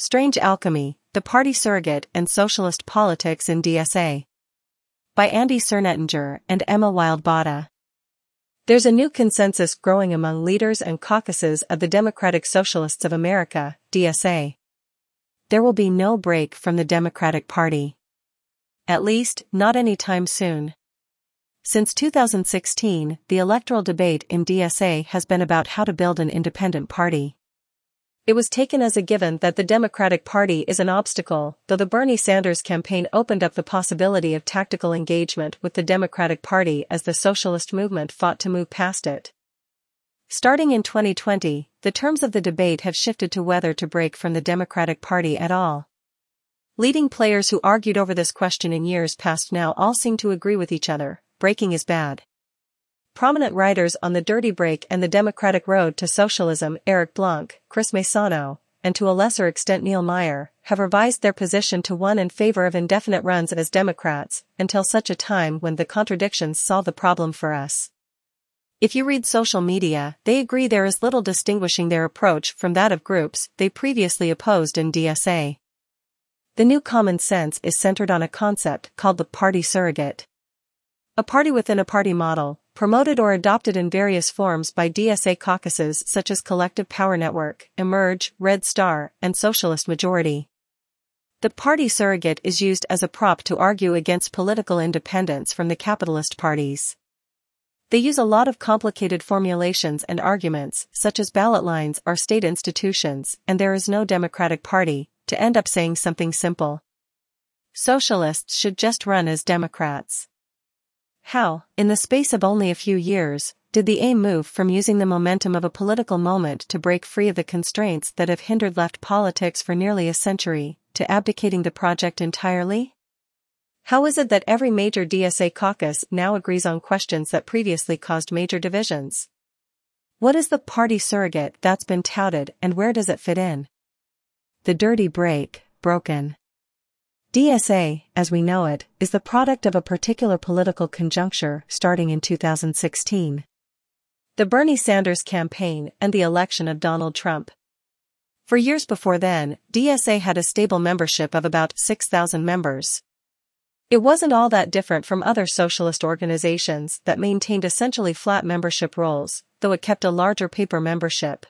Strange Alchemy, The Party Surrogate and Socialist Politics in DSA. By Andy Sernatinger and Emma Wilde Botta. There's a new consensus growing among leaders and caucuses of the Democratic Socialists of America, DSA. There will be no break from the Democratic Party. At least, not anytime soon. Since 2016, the electoral debate in DSA has been about how to build an independent party. It was taken as a given that the Democratic Party is an obstacle, though the Bernie Sanders campaign opened up the possibility of tactical engagement with the Democratic Party as the socialist movement fought to move past it. Starting in 2020, the terms of the debate have shifted to whether to break from the Democratic Party at all. Leading players who argued over this question in years past now all seem to agree with each other: breaking is bad. Prominent writers on The Dirty Break and The Democratic Road to Socialism, Eric Blanc, Chris Maisano, and to a lesser extent Neil Meyer, have revised their position to one in favor of indefinite runs as Democrats, until such a time when the contradictions solve the problem for us. If you read social media, they agree there is little distinguishing their approach from that of groups they previously opposed in DSA. The new common sense is centered on a concept called the party surrogate. A party within a party model, promoted or adopted in various forms by DSA caucuses such as Collective Power Network, Emerge, Red Star, and Socialist Majority. The party surrogate is used as a prop to argue against political independence from the capitalist parties. They use a lot of complicated formulations and arguments, such as ballot lines or state institutions, and there is no Democratic Party, to end up saying something simple. Socialists should just run as Democrats. How, in the space of only a few years, did the aim move from using the momentum of a political moment to break free of the constraints that have hindered left politics for nearly a century, to abdicating the project entirely? How is it that every major DSA caucus now agrees on questions that previously caused major divisions? What is the party surrogate that's been touted, and where does it fit in? The Dirty Break, broken. DSA, as we know it, is the product of a particular political conjuncture starting in 2016. The Bernie Sanders campaign and the election of Donald Trump. For years before then, DSA had a stable membership of about 6,000 members. It wasn't all that different from other socialist organizations that maintained essentially flat membership rolls, though it kept a larger paper membership.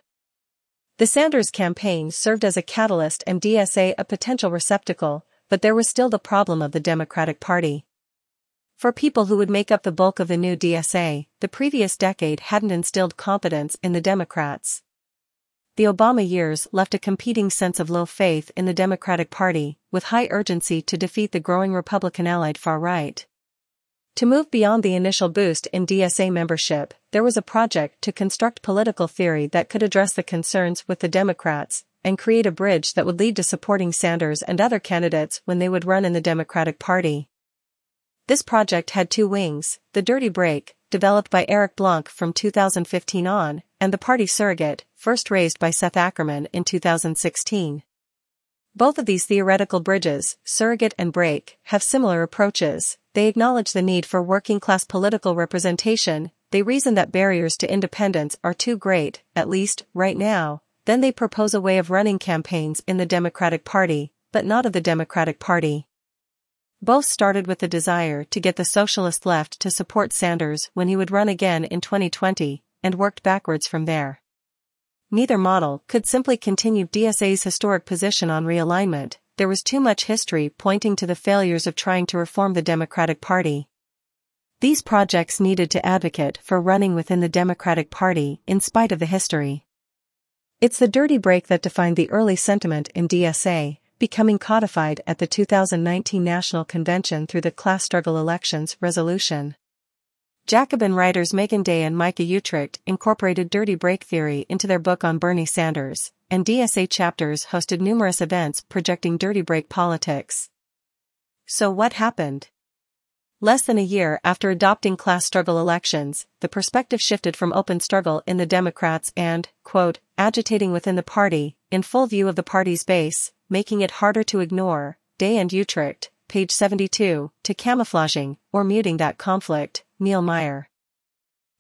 The Sanders campaign served as a catalyst and DSA a potential receptacle, but there was still the problem of the Democratic Party. For people who would make up the bulk of the new DSA, the previous decade hadn't instilled confidence in the Democrats. The Obama years left a competing sense of low faith in the Democratic Party, with high urgency to defeat the growing Republican-allied far-right. To move beyond the initial boost in DSA membership, there was a project to construct political theory that could address the concerns with the Democrats, and create a bridge that would lead to supporting Sanders and other candidates when they would run in the Democratic Party. This project had two wings: The Dirty Break, developed by Eric Blanc from 2015 on, and The Party Surrogate, first raised by Seth Ackerman in 2016. Both of these theoretical bridges, surrogate and break, have similar approaches. They acknowledge the need for working-class political representation. They reason that barriers to independence are too great, at least, right now. Then they propose a way of running campaigns in the Democratic Party, but not of the Democratic Party. Both started with the desire to get the socialist left to support Sanders when he would run again in 2020, and worked backwards from there. Neither model could simply continue DSA's historic position on realignment. There was too much history pointing to the failures of trying to reform the Democratic Party. These projects needed to advocate for running within the Democratic Party in spite of the history. It's the Dirty Break that defined the early sentiment in DSA, becoming codified at the 2019 National Convention through the Class Struggle Elections Resolution. Jacobin writers Meagan Day and Micah Uetricht incorporated Dirty Break theory into their book on Bernie Sanders, and DSA chapters hosted numerous events projecting Dirty Break politics. So what happened? Less than a year after adopting class struggle elections, the perspective shifted from open struggle in the Democrats and, quote, agitating within the party, in full view of the party's base, making it harder to ignore, Day and Uetricht, page 72, to camouflaging, or muting that conflict, Neil Meyer.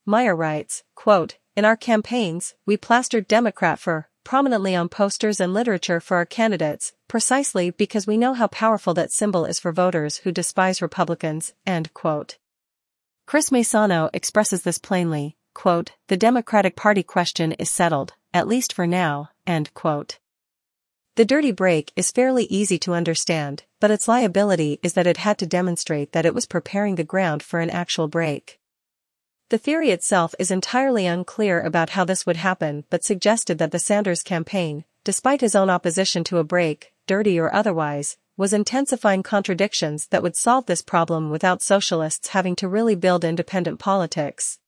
Meyer writes, quote, in our campaigns, we plastered Democrat for prominently on posters and literature for our candidates, precisely because we know how powerful that symbol is for voters who despise Republicans, end quote. Chris Maisano expresses this plainly, quote, "The Democratic Party question is settled, at least for now," end quote. The dirty break is fairly easy to understand, but its liability is that it had to demonstrate that it was preparing the ground for an actual break. The theory itself is entirely unclear about how this would happen, but suggested that the Sanders campaign, despite his own opposition to a break, dirty or otherwise, was intensifying contradictions that would solve this problem without socialists having to really build independent politics.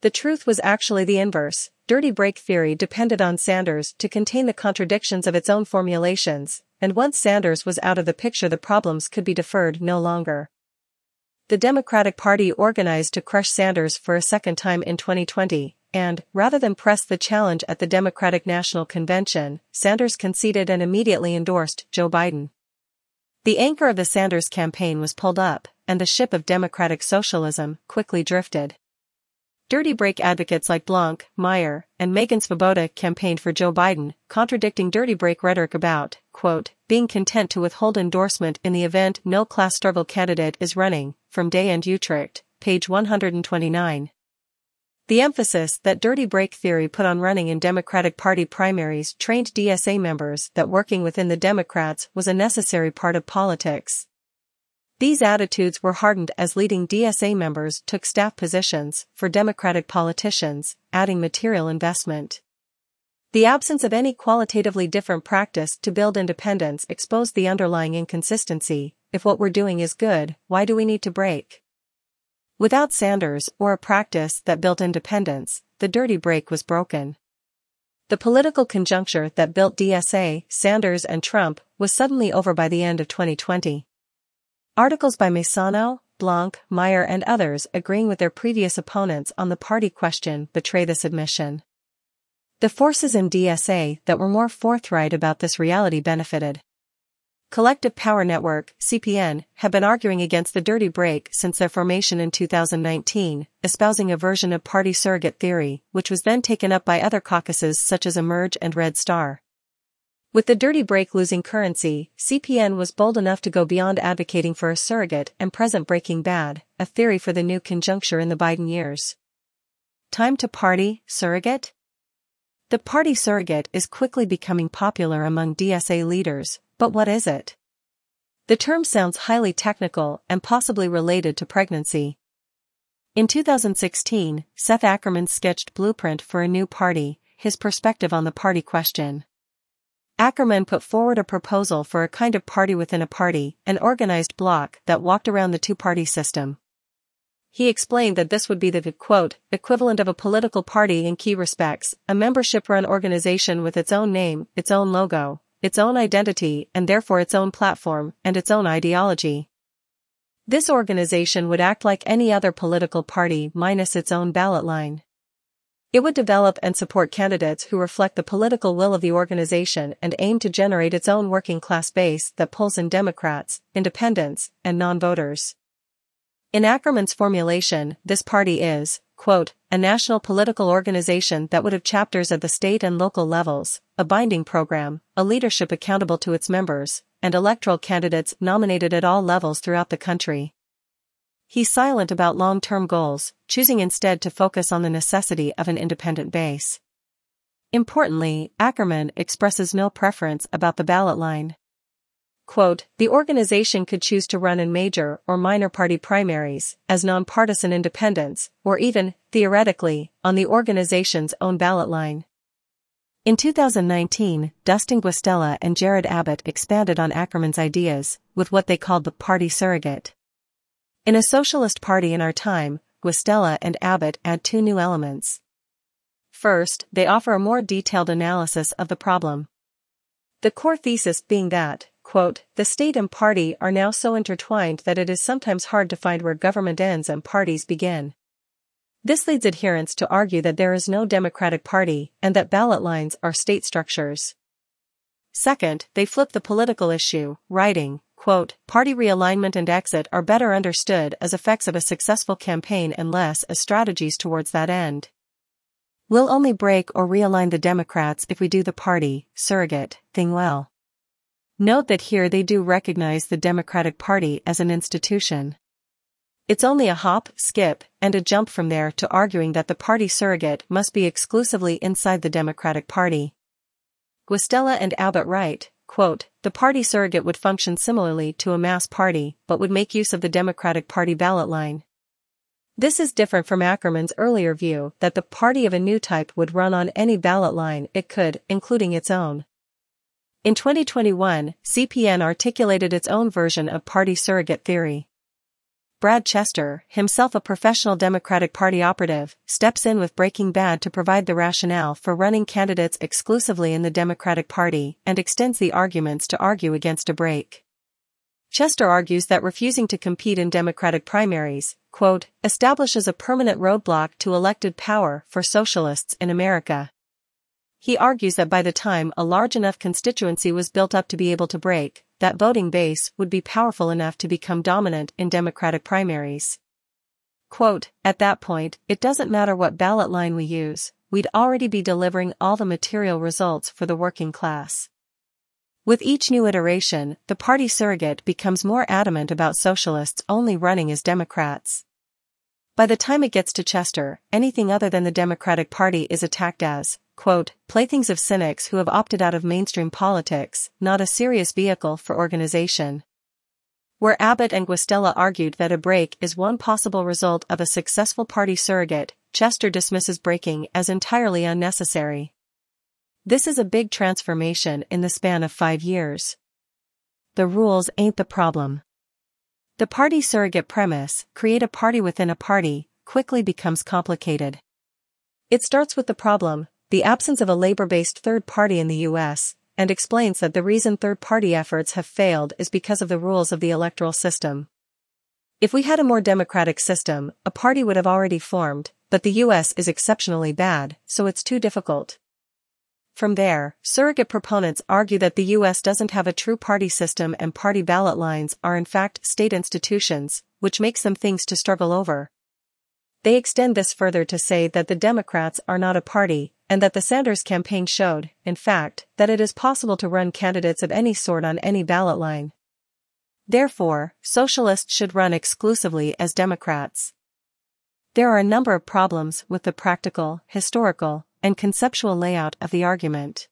The truth was actually the inverse. Dirty break theory depended on Sanders to contain the contradictions of its own formulations, and once Sanders was out of the picture, the problems could be deferred no longer. The Democratic Party organized to crush Sanders for a second time in 2020, and, rather than press the challenge at the Democratic National Convention, Sanders conceded and immediately endorsed Joe Biden. The anchor of the Sanders campaign was pulled up, and the ship of democratic socialism quickly drifted. Dirty break advocates like Blanc, Meyer, and Megan Svoboda campaigned for Joe Biden, contradicting dirty break rhetoric about, quote, "being content to withhold endorsement in the event no class struggle candidate is running," from Day and Uetricht, page 129. The emphasis that dirty break theory put on running in Democratic Party primaries trained DSA members that working within the Democrats was a necessary part of politics. These attitudes were hardened as leading DSA members took staff positions for Democratic politicians, adding material investment. The absence of any qualitatively different practice to build independence exposed the underlying inconsistency. If what we're doing is good, why do we need to break? Without Sanders or a practice that built independence, the dirty break was broken. The political conjuncture that built DSA, Sanders and Trump, was suddenly over by the end of 2020. Articles by Maisano, Blanc, Meyer and others agreeing with their previous opponents on the party question betray this admission. The forces in DSA that were more forthright about this reality benefited. Collective Power Network, CPN, have been arguing against the dirty break since their formation in 2019, espousing a version of party surrogate theory, which was then taken up by other caucuses such as Emerge and Red Star. With the dirty break losing currency, CPN was bold enough to go beyond advocating for a surrogate and present breaking bad, a theory for the new conjuncture in the Biden years. Time to party surrogate? The party surrogate is quickly becoming popular among DSA leaders, but what is it? The term sounds highly technical and possibly related to pregnancy. In 2016, Seth Ackerman sketched Blueprint for a New Party, his perspective on the party question. Ackerman put forward a proposal for a kind of party within a party, an organized bloc that walked around the two-party system. He explained that this would be the, quote, "equivalent of a political party in key respects, a membership-run organization with its own name, its own logo, its own identity, and therefore its own platform, and its own ideology. This organization would act like any other political party minus its own ballot line. It would develop and support candidates who reflect the political will of the organization and aim to generate its own working-class base that pulls in Democrats, independents, and non-voters." In Ackerman's formulation, this party is, quote, "a national political organization that would have chapters at the state and local levels, a binding program, a leadership accountable to its members, and electoral candidates nominated at all levels throughout the country." He's silent about long-term goals, choosing instead to focus on the necessity of an independent base. Importantly, Ackerman expresses no preference about the ballot line. Quote, "The organization could choose to run in major or minor party primaries, as nonpartisan independents, or even, theoretically, on the organization's own ballot line." In 2019, Dustin Guastella and Jared Abbott expanded on Ackerman's ideas with what they called the party surrogate. In A Socialist Party in Our Time, Guastella and Abbott add two new elements. First, they offer a more detailed analysis of the problem. The core thesis being that, quote, "the state and party are now so intertwined that it is sometimes hard to find where government ends and parties begin." This leads adherents to argue that there is no Democratic Party and that ballot lines are state structures. Second, they flip the political issue, writing, quote, "party realignment and exit are better understood as effects of a successful campaign and less as strategies towards that end." We'll only break or realign the Democrats if we do the party, surrogate, thing well. Note that here they do recognize the Democratic Party as an institution. It's only a hop, skip, and a jump from there to arguing that the party surrogate must be exclusively inside the Democratic Party. Guastella and Abbott write, quote, "The party surrogate would function similarly to a mass party, but would make use of the Democratic Party ballot line." This is different from Ackerman's earlier view that the party of a new type would run on any ballot line it could, including its own. In 2021, CPN articulated its own version of party surrogate theory. Brad Chester, himself a professional Democratic Party operative, steps in with Breaking Bad to provide the rationale for running candidates exclusively in the Democratic Party and extends the arguments to argue against a break. Chester argues that refusing to compete in Democratic primaries, quote, "establishes a permanent roadblock to elected power for socialists in America." He argues that by the time a large enough constituency was built up to be able to break, that voting base would be powerful enough to become dominant in Democratic primaries. Quote, "At that point, it doesn't matter what ballot line we use, we'd already be delivering all the material results for the working class." With each new iteration, the party surrogate becomes more adamant about socialists only running as Democrats. By the time it gets to Chester, anything other than the Democratic Party is attacked as, quote, "playthings of cynics who have opted out of mainstream politics, not a serious vehicle for organization." Where Abbott and Guastella argued that a break is one possible result of a successful party surrogate, Chester dismisses breaking as entirely unnecessary. This is a big transformation in the span of 5 years. The rules ain't the problem. The party surrogate premise, create a party within a party, quickly becomes complicated. It starts with the problem, the absence of a labor-based third party in the U.S., and explains that the reason third-party efforts have failed is because of the rules of the electoral system. If we had a more democratic system, a party would have already formed, but the U.S. is exceptionally bad, so it's too difficult. From there, surrogate proponents argue that the U.S. doesn't have a true party system and party ballot lines are in fact state institutions, which makes them things to struggle over. They extend this further to say that the Democrats are not a party, and that the Sanders campaign showed, in fact, that it is possible to run candidates of any sort on any ballot line. Therefore, socialists should run exclusively as Democrats. There are a number of problems with the practical, historical, and conceptual layout of the argument.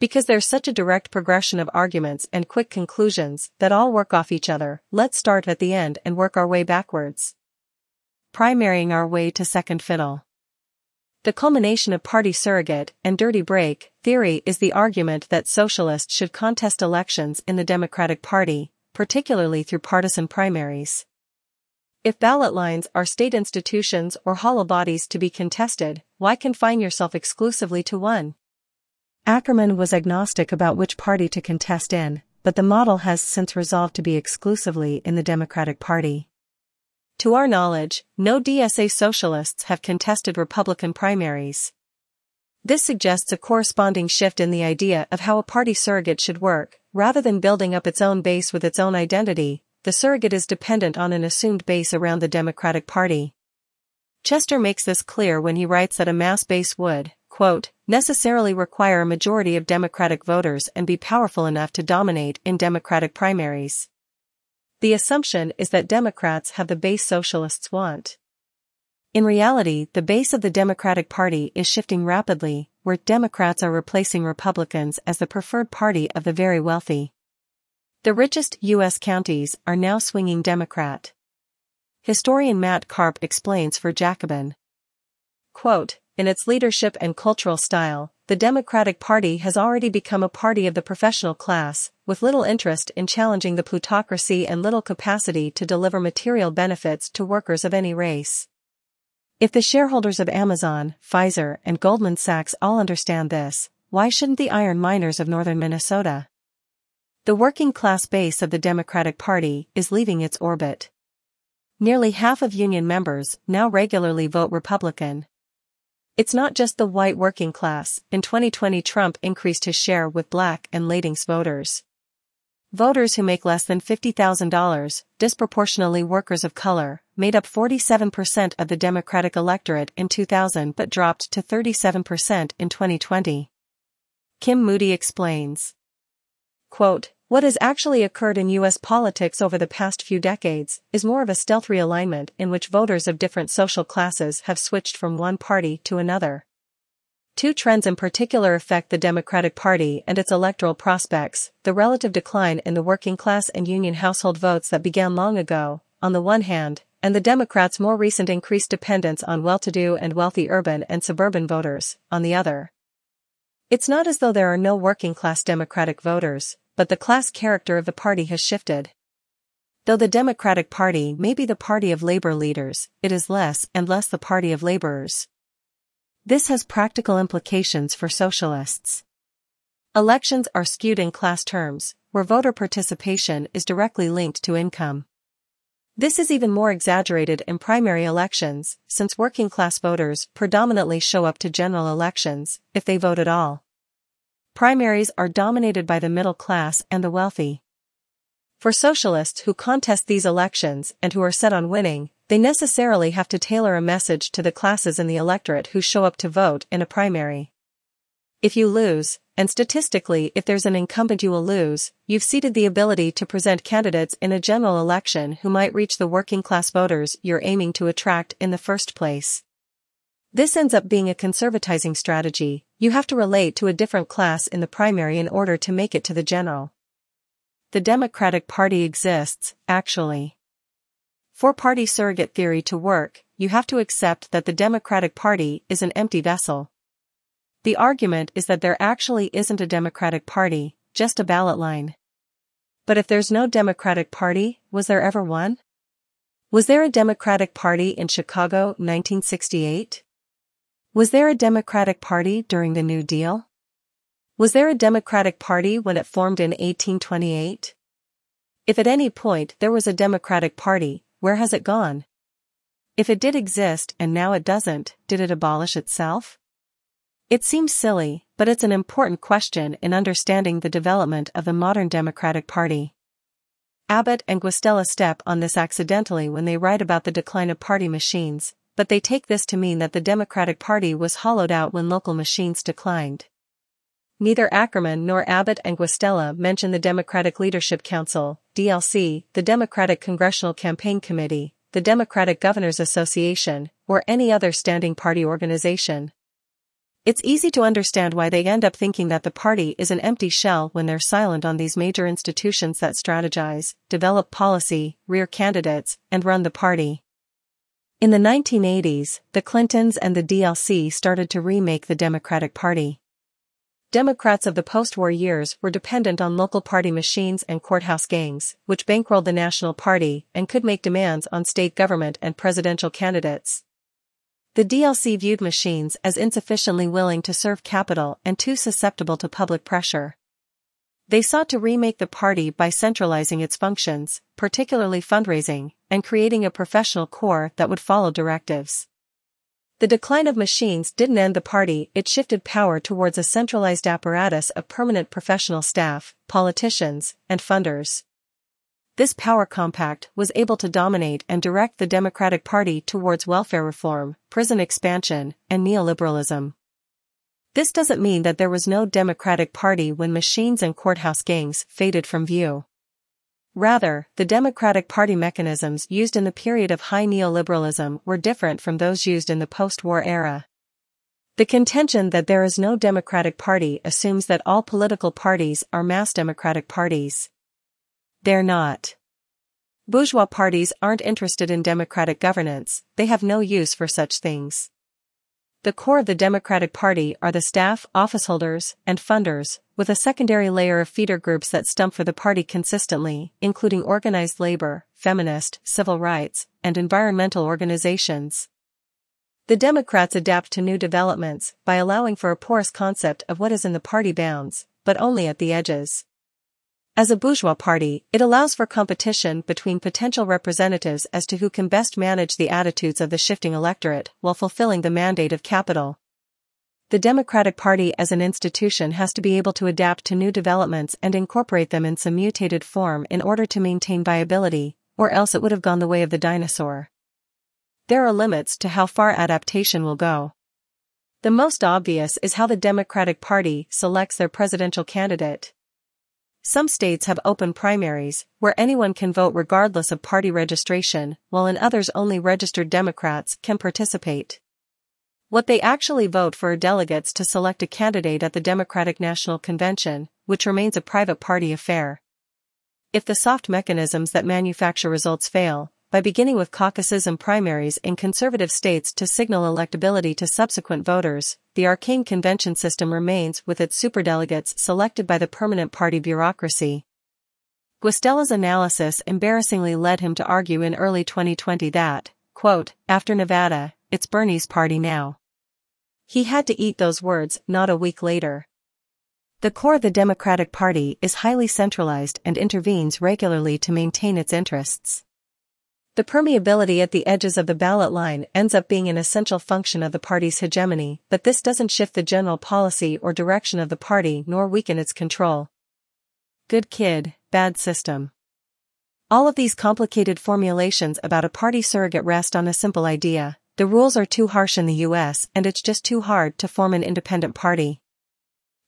Because there's such a direct progression of arguments and quick conclusions that all work off each other, let's start at the end and work our way backwards. Primarying our way to second fiddle. The culmination of party surrogate and dirty break theory is the argument that socialists should contest elections in the Democratic Party, particularly through partisan primaries. If ballot lines are state institutions or hollow bodies to be contested, why confine yourself exclusively to one? Ackerman was agnostic about which party to contest in, but the model has since resolved to be exclusively in the Democratic Party. To our knowledge, no DSA socialists have contested Republican primaries. This suggests a corresponding shift in the idea of how a party surrogate should work. Rather than building up its own base with its own identity, the surrogate is dependent on an assumed base around the Democratic Party. Chester makes this clear when he writes that a mass base would, quote, necessarily require a majority of Democratic voters and be powerful enough to dominate in Democratic primaries. The assumption is that Democrats have the base socialists want. In reality, the base of the Democratic Party is shifting rapidly, where Democrats are replacing Republicans as the preferred party of the very wealthy. The richest U.S. counties are now swinging Democrat. Historian Matt Karp explains for Jacobin. Quote, in its leadership and cultural style, the Democratic Party has already become a party of the professional class, with little interest in challenging the plutocracy and little capacity to deliver material benefits to workers of any race. If the shareholders of Amazon, Pfizer, and Goldman Sachs all understand this, why shouldn't the iron miners of northern Minnesota? The working class base of the Democratic Party is leaving its orbit. Nearly half of union members now regularly vote Republican. It's not just the white working class. In 2020, Trump increased his share with black and Latinx voters. Voters who make less than $50,000, disproportionately workers of color, made up 47% of the Democratic electorate in 2000 but dropped to 37% in 2020. Kim Moody explains. Quote, what has actually occurred in U.S. politics over the past few decades is more of a stealth realignment in which voters of different social classes have switched from one party to another. Two trends in particular affect the Democratic Party and its electoral prospects, the relative decline in the working class and union household votes that began long ago, on the one hand, and the Democrats' more recent increased dependence on well-to-do and wealthy urban and suburban voters, on the other. It's not as though there are no working-class Democratic voters, but the class character of the party has shifted. Though the Democratic Party may be the party of labor leaders, it is less and less the party of laborers. This has practical implications for socialists. Elections are skewed in class terms, where voter participation is directly linked to income. This is even more exaggerated in primary elections, since working-class voters predominantly show up to general elections, if they vote at all. Primaries are dominated by the middle class and the wealthy. For socialists who contest these elections and who are set on winning, they necessarily have to tailor a message to the classes in the electorate who show up to vote in a primary. If you lose, and statistically if there's an incumbent you will lose, you've ceded the ability to present candidates in a general election who might reach the working class voters you're aiming to attract in the first place. This ends up being a conservatizing strategy. You have to relate to a different class in the primary in order to make it to the general. The Democratic Party exists, actually. For party surrogate theory to work, you have to accept that the Democratic Party is an empty vessel. The argument is that there actually isn't a Democratic Party, just a ballot line. But if there's no Democratic Party, was there ever one? Was there a Democratic Party in Chicago 1968? Was there a Democratic Party during the New Deal? Was there a Democratic Party when it formed in 1828? If at any point there was a Democratic Party, where has it gone? If it did exist and now it doesn't, did it abolish itself? It seems silly, but it's an important question in understanding the development of the modern Democratic Party. Abbott and Guastella step on this accidentally when they write about the decline of party machines, but they take this to mean that the Democratic Party was hollowed out when local machines declined. Neither Ackerman nor Abbott and Guastella mention the Democratic Leadership Council, DLC, the Democratic Congressional Campaign Committee, the Democratic Governors Association, or any other standing party organization. It's easy to understand why they end up thinking that the party is an empty shell when they're silent on these major institutions that strategize, develop policy, rear candidates, and run the party. In the 1980s, the Clintons and the DLC started to remake the Democratic Party. Democrats of the post-war years were dependent on local party machines and courthouse gangs, which bankrolled the national party and could make demands on state government and presidential candidates. The DLC viewed machines as insufficiently willing to serve capital and too susceptible to public pressure. They sought to remake the party by centralizing its functions, particularly fundraising, and creating a professional corps that would follow directives. The decline of machines didn't end the party, it shifted power towards a centralized apparatus of permanent professional staff, politicians, and funders. This power compact was able to dominate and direct the Democratic Party towards welfare reform, prison expansion, and neoliberalism. This doesn't mean that there was no Democratic Party when machines and courthouse gangs faded from view. Rather, the Democratic Party mechanisms used in the period of high neoliberalism were different from those used in the post-war era. The contention that there is no Democratic Party assumes that all political parties are mass Democratic parties. They're not. Bourgeois parties aren't interested in democratic governance, they have no use for such things. The core of the Democratic Party are the staff, officeholders, and funders, with a secondary layer of feeder groups that stump for the party consistently, including organized labor, feminist, civil rights, and environmental organizations. The Democrats adapt to new developments by allowing for a porous concept of what is in the party bounds, but only at the edges. As a bourgeois party, it allows for competition between potential representatives as to who can best manage the attitudes of the shifting electorate while fulfilling the mandate of capital. the Democratic Party as an institution has to be able to adapt to new developments and incorporate them in some mutated form in order to maintain viability, or else it would have gone the way of the dinosaur. There are limits to how far adaptation will go. The most obvious is how the Democratic Party selects their presidential candidate. Some states have open primaries, where anyone can vote regardless of party registration, while in others only registered Democrats can participate. What they actually vote for are delegates to select a candidate at the Democratic National Convention, which remains a private party affair. If the soft mechanisms that manufacture results fail, by beginning with caucuses and primaries in conservative states to signal electability to subsequent voters, the arcane convention system remains with its superdelegates selected by the permanent party bureaucracy. Guastella's analysis embarrassingly led him to argue in early 2020 that, quote, after Nevada, it's Bernie's party now. He had to eat those words not a week later. The core of the Democratic Party is highly centralized and intervenes regularly to maintain its interests. The permeability at the edges of the ballot line ends up being an essential function of the party's hegemony, but this doesn't shift the general policy or direction of the party nor weaken its control. Good kid, bad system. All of these complicated formulations about a party surrogate rest on a simple idea: the rules are too harsh in the US and it's just too hard to form an independent party.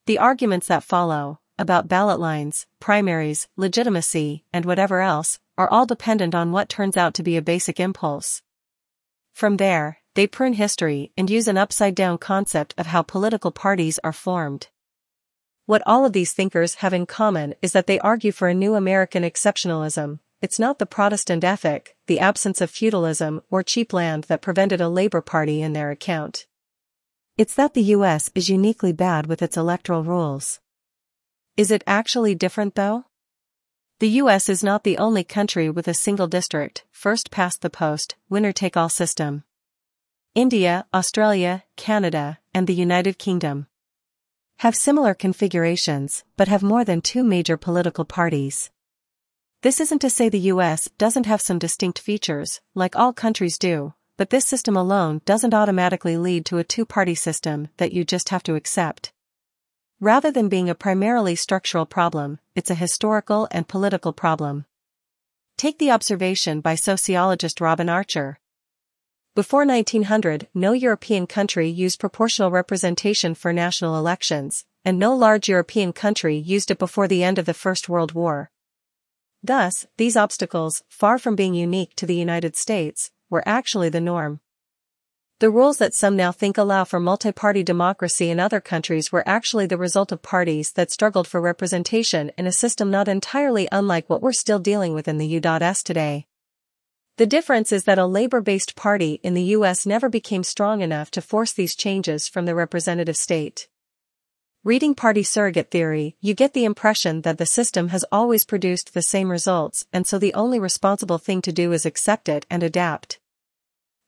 The arguments that follow, about ballot lines, primaries, legitimacy, and whatever else, are all dependent on what turns out to be a basic impulse. From there, they prune history and use an upside-down concept of how political parties are formed. What all of these thinkers have in common is that they argue for a new American exceptionalism. It's not the Protestant ethic, the absence of feudalism or cheap land that prevented a labor party in their account. It's that the US is uniquely bad with its electoral rules. Is it actually different though? The U.S. is not the only country with a single district, first-past-the-post, winner-take-all system. India, Australia, Canada, and the United Kingdom have similar configurations, but have more than two major political parties. This isn't to say the U.S. doesn't have some distinct features, like all countries do, but this system alone doesn't automatically lead to a two-party system that you just have to accept. Rather than being a primarily structural problem, it's a historical and political problem. Take the observation by sociologist Robin Archer. Before 1900, no European country used proportional representation for national elections, and no large European country used it before the end of the First World War. Thus, these obstacles, far from being unique to the United States, were actually the norm. The rules that some now think allow for multi-party democracy in other countries were actually the result of parties that struggled for representation in a system not entirely unlike what we're still dealing with in the U.S. today. The difference is that a labor-based party in the U.S. never became strong enough to force these changes from the representative state. Reading party surrogate theory, you get the impression that the system has always produced the same results, and so the only responsible thing to do is accept it and adapt.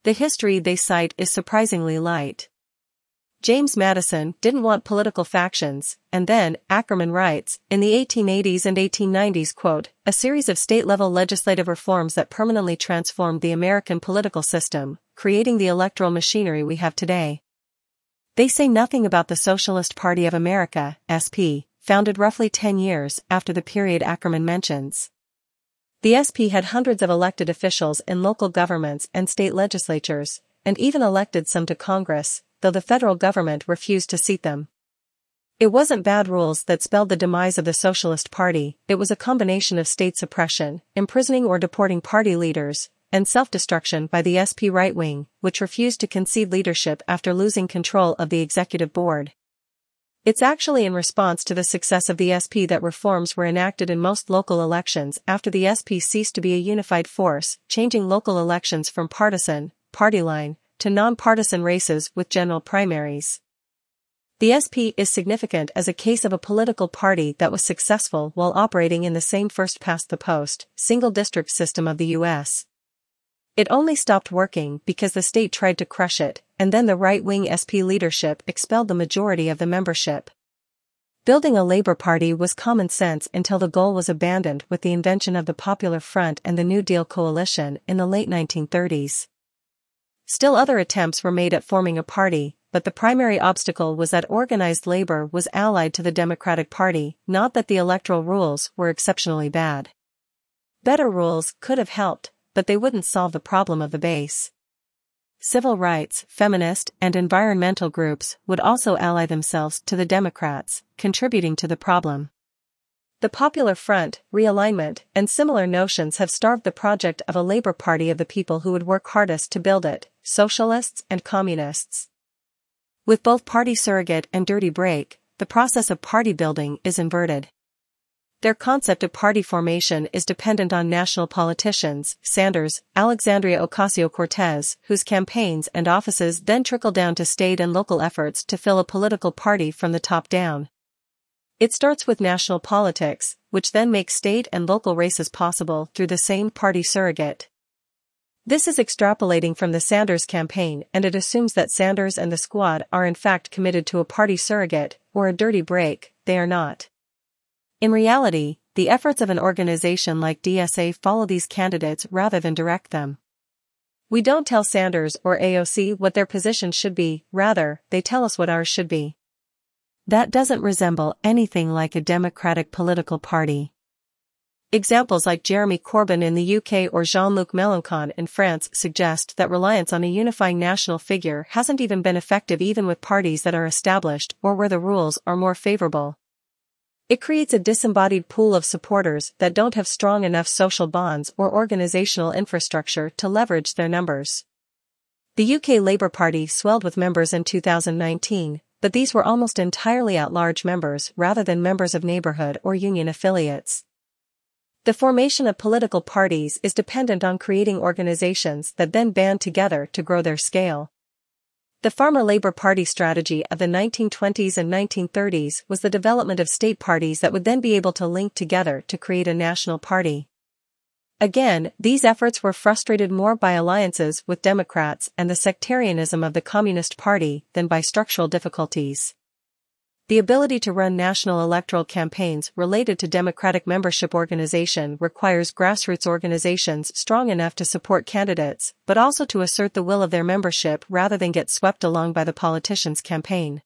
The history they cite is surprisingly light. James Madison didn't want political factions, and then, Ackerman writes, in the 1880s and 1890s, quote, a series of state-level legislative reforms that permanently transformed the American political system, creating the electoral machinery we have today. They say nothing about the Socialist Party of America, SP, founded roughly 10 years after the period Ackerman mentions. The SP had hundreds of elected officials in local governments and state legislatures, and even elected some to Congress, though the federal government refused to seat them. It wasn't bad rules that spelled the demise of the Socialist Party, it was a combination of state suppression, imprisoning or deporting party leaders, and self-destruction by the SP right wing, which refused to concede leadership after losing control of the executive board. It's actually in response to the success of the SP that reforms were enacted in most local elections after the SP ceased to be a unified force, changing local elections from partisan, party line, to non-partisan races with general primaries. The SP is significant as a case of a political party that was successful while operating in the same first-past-the-post, single-district system of the U.S. It only stopped working because the state tried to crush it, and then the right-wing SP leadership expelled the majority of the membership. Building a labor party was common sense until the goal was abandoned with the invention of the Popular Front and the New Deal Coalition in the late 1930s. Still other attempts were made at forming a party, but the primary obstacle was that organized labor was allied to the Democratic Party, not that the electoral rules were exceptionally bad. Better rules could have helped, but they wouldn't solve the problem of the base. Civil rights, feminist, and environmental groups would also ally themselves to the Democrats, contributing to the problem. The Popular Front, realignment, and similar notions have starved the project of a labor party of the people who would work hardest to build it, socialists and communists. With both party surrogate and dirty break, the process of party building is inverted. Their concept of party formation is dependent on national politicians, Sanders, Alexandria Ocasio-Cortez, whose campaigns and offices then trickle down to state and local efforts to fill a political party from the top down. It starts with national politics, which then makes state and local races possible through the same party surrogate. This is extrapolating from the Sanders campaign, and it assumes that Sanders and the squad are in fact committed to a party surrogate, or a dirty break. They are not. In reality, the efforts of an organization like DSA follow these candidates rather than direct them. We don't tell Sanders or AOC what their position should be, rather, they tell us what ours should be. That doesn't resemble anything like a democratic political party. Examples like Jeremy Corbyn in the UK or Jean-Luc Mélenchon in France suggest that reliance on a unifying national figure hasn't even been effective even with parties that are established or where the rules are more favorable. It creates a disembodied pool of supporters that don't have strong enough social bonds or organizational infrastructure to leverage their numbers. The UK Labour Party swelled with members in 2019, but these were almost entirely at-large members rather than members of neighbourhood or union affiliates. The formation of political parties is dependent on creating organizations that then band together to grow their scale. The Farmer Labor Party strategy of the 1920s and 1930s was the development of state parties that would then be able to link together to create a national party. Again, these efforts were frustrated more by alliances with Democrats and the sectarianism of the Communist Party than by structural difficulties. The ability to run national electoral campaigns related to Democratic membership organization requires grassroots organizations strong enough to support candidates, but also to assert the will of their membership rather than get swept along by the politician's campaign.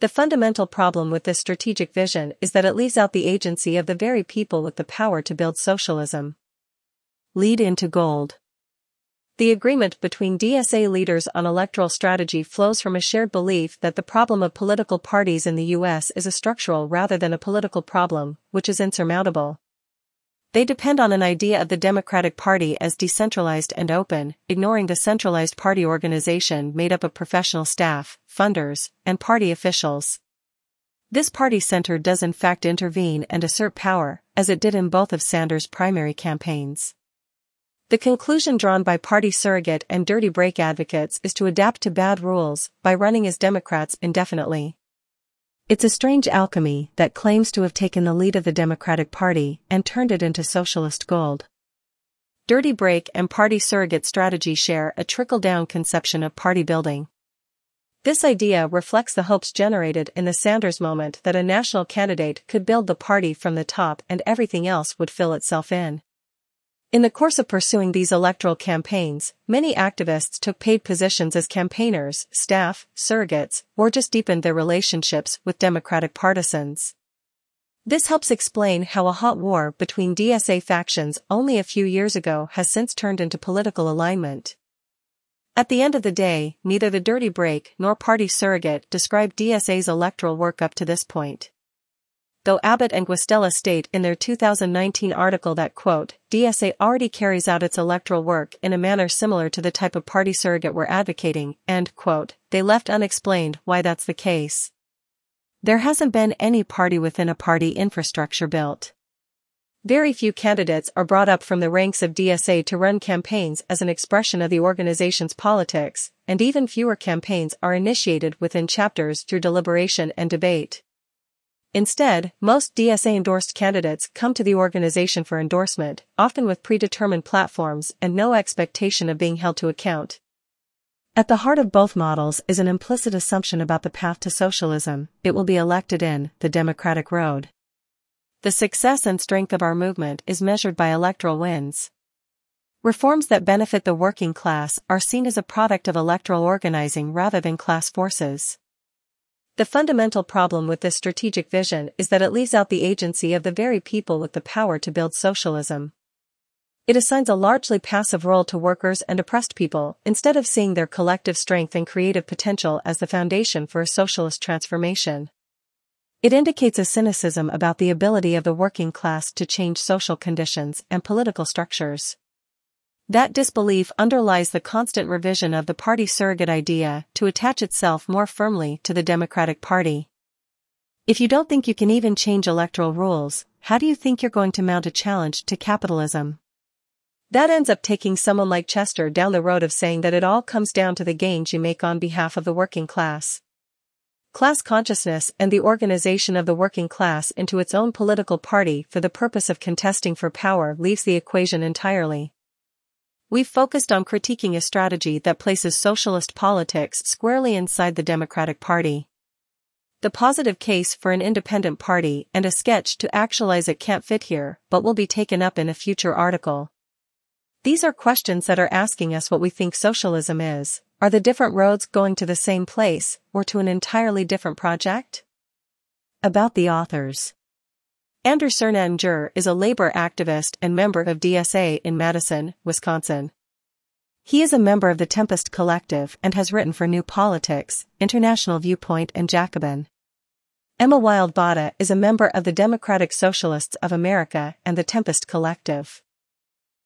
The fundamental problem with this strategic vision is that it leaves out the agency of the very people with the power to build socialism. Lead into gold. The agreement between DSA leaders on electoral strategy flows from a shared belief that the problem of political parties in the U.S. is a structural rather than a political problem, which is insurmountable. They depend on an idea of the Democratic Party as decentralized and open, ignoring the centralized party organization made up of professional staff, funders, and party officials. This party center does in fact intervene and assert power, as it did in both of Sanders' primary campaigns. The conclusion drawn by party surrogate and dirty break advocates is to adapt to bad rules by running as Democrats indefinitely. It's a strange alchemy that claims to have taken the lead of the Democratic Party and turned it into socialist gold. Dirty break and party surrogate strategy share a trickle-down conception of party building. This idea reflects the hopes generated in the Sanders moment that a national candidate could build the party from the top and everything else would fill itself in. In the course of pursuing these electoral campaigns, many activists took paid positions as campaigners, staff, surrogates, or just deepened their relationships with Democratic partisans. This helps explain how a hot war between DSA factions only a few years ago has since turned into political alignment. At the end of the day, neither the dirty break nor party surrogate described DSA's electoral work up to this point. Though Abbott and Guastella state in their 2019 article that, quote, DSA already carries out its electoral work in a manner similar to the type of party surrogate we're advocating, and, quote, they left unexplained why that's the case. There hasn't been any party within a party infrastructure built. Very few candidates are brought up from the ranks of DSA to run campaigns as an expression of the organization's politics, and even fewer campaigns are initiated within chapters through deliberation and debate. Instead, most DSA-endorsed candidates come to the organization for endorsement, often with predetermined platforms and no expectation of being held to account. At the heart of both models is an implicit assumption about the path to socialism. It will be elected in the Democratic road. The success and strength of our movement is measured by electoral wins. Reforms that benefit the working class are seen as a product of electoral organizing rather than class forces. The fundamental problem with this strategic vision is that it leaves out the agency of the very people with the power to build socialism. It assigns a largely passive role to workers and oppressed people instead of seeing their collective strength and creative potential as the foundation for a socialist transformation. It indicates a cynicism about the ability of the working class to change social conditions and political structures. That disbelief underlies the constant revision of the party surrogate idea to attach itself more firmly to the Democratic Party. If you don't think you can even change electoral rules, how do you think you're going to mount a challenge to capitalism? That ends up taking someone like Chester down the road of saying that it all comes down to the gains you make on behalf of the working class. Class consciousness and the organization of the working class into its own political party for the purpose of contesting for power leaves the equation entirely. We've focused on critiquing a strategy that places socialist politics squarely inside the Democratic Party. The positive case for an independent party and a sketch to actualize it can't fit here, but will be taken up in a future article. These are questions that are asking us what we think socialism is. Are the different roads going to the same place, or to an entirely different project? About the authors. Andy Sernatinger is a labor activist and member of DSA in Madison, Wisconsin. He is a member of the Tempest Collective and has written for New Politics, International Viewpoint and Jacobin. Emma Wilde Botta is a member of the Democratic Socialists of America and the Tempest Collective.